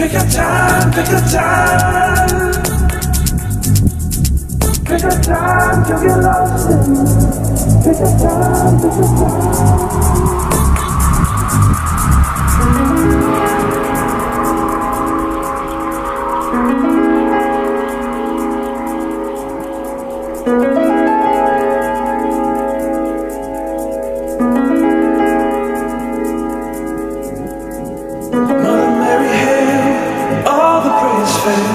Pick a time, pick a time. Take your time to get lost in me. Take your time, take your time. Mother Mary had all the praise fair.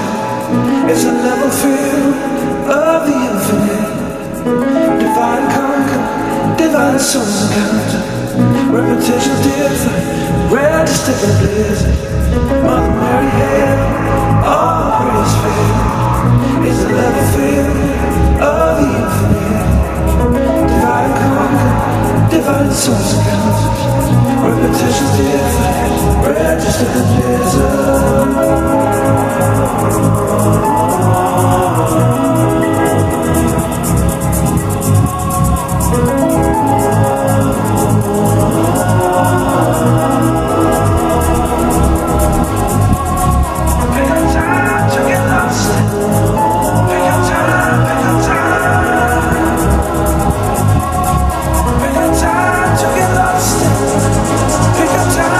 It's a level field of the infinite, divine conquer, divine soul encounter, repetition different, register the bliss. Mother Mary had all the praise fair. It's the level field of the infinite, divine conquer, divine soul encounter, repetition different, register the bliss. Take your time.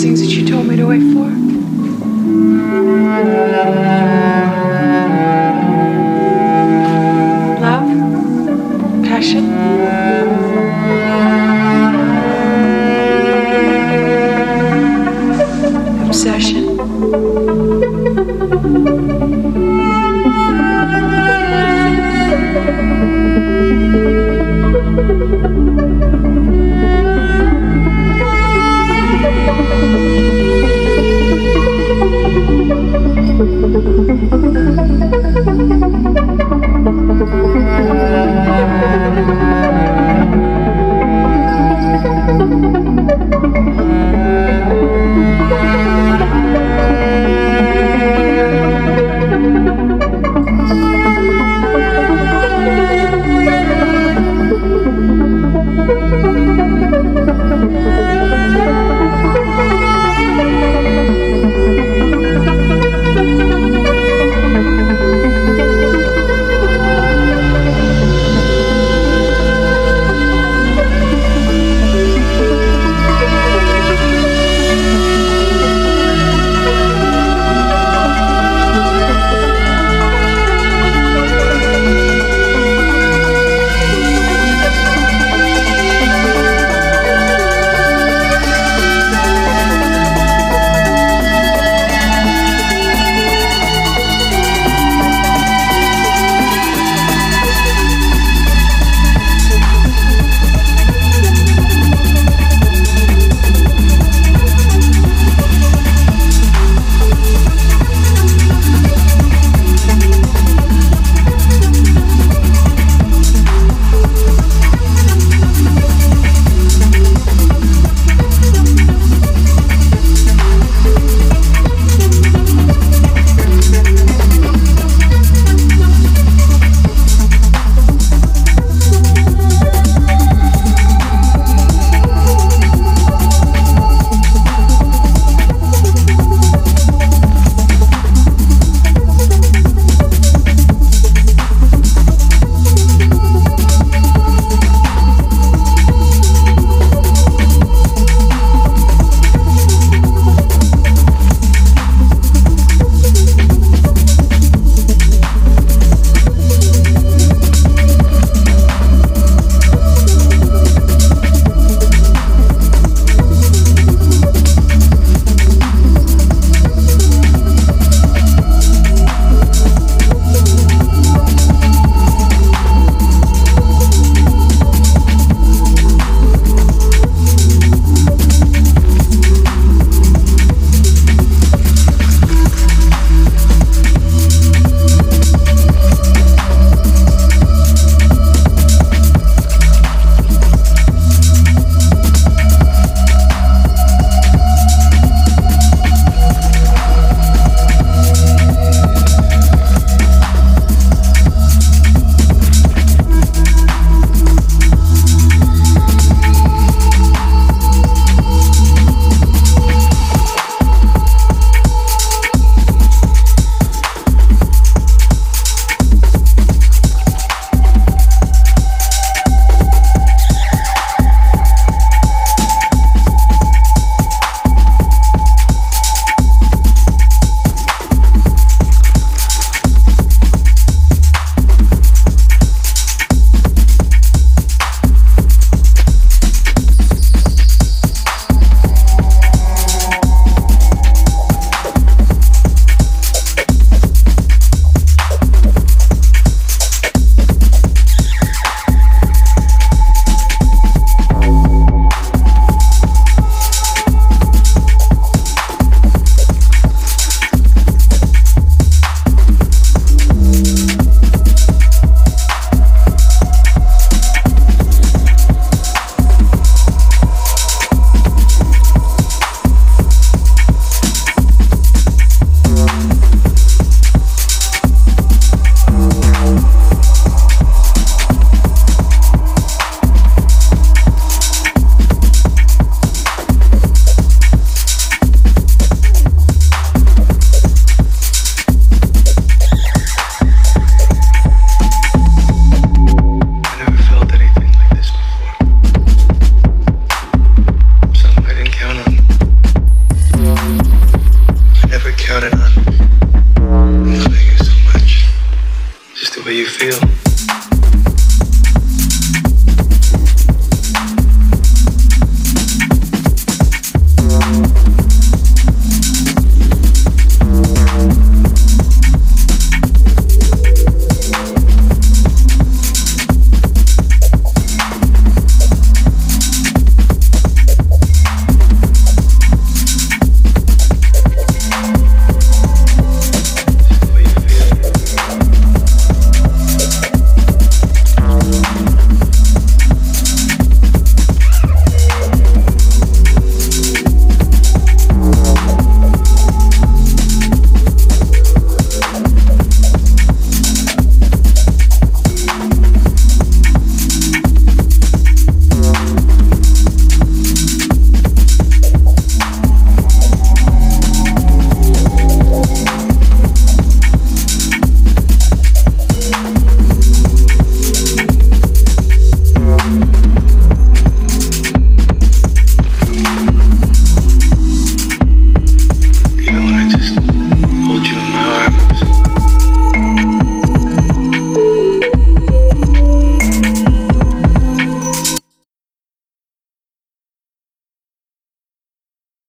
Things that you told me to wait for?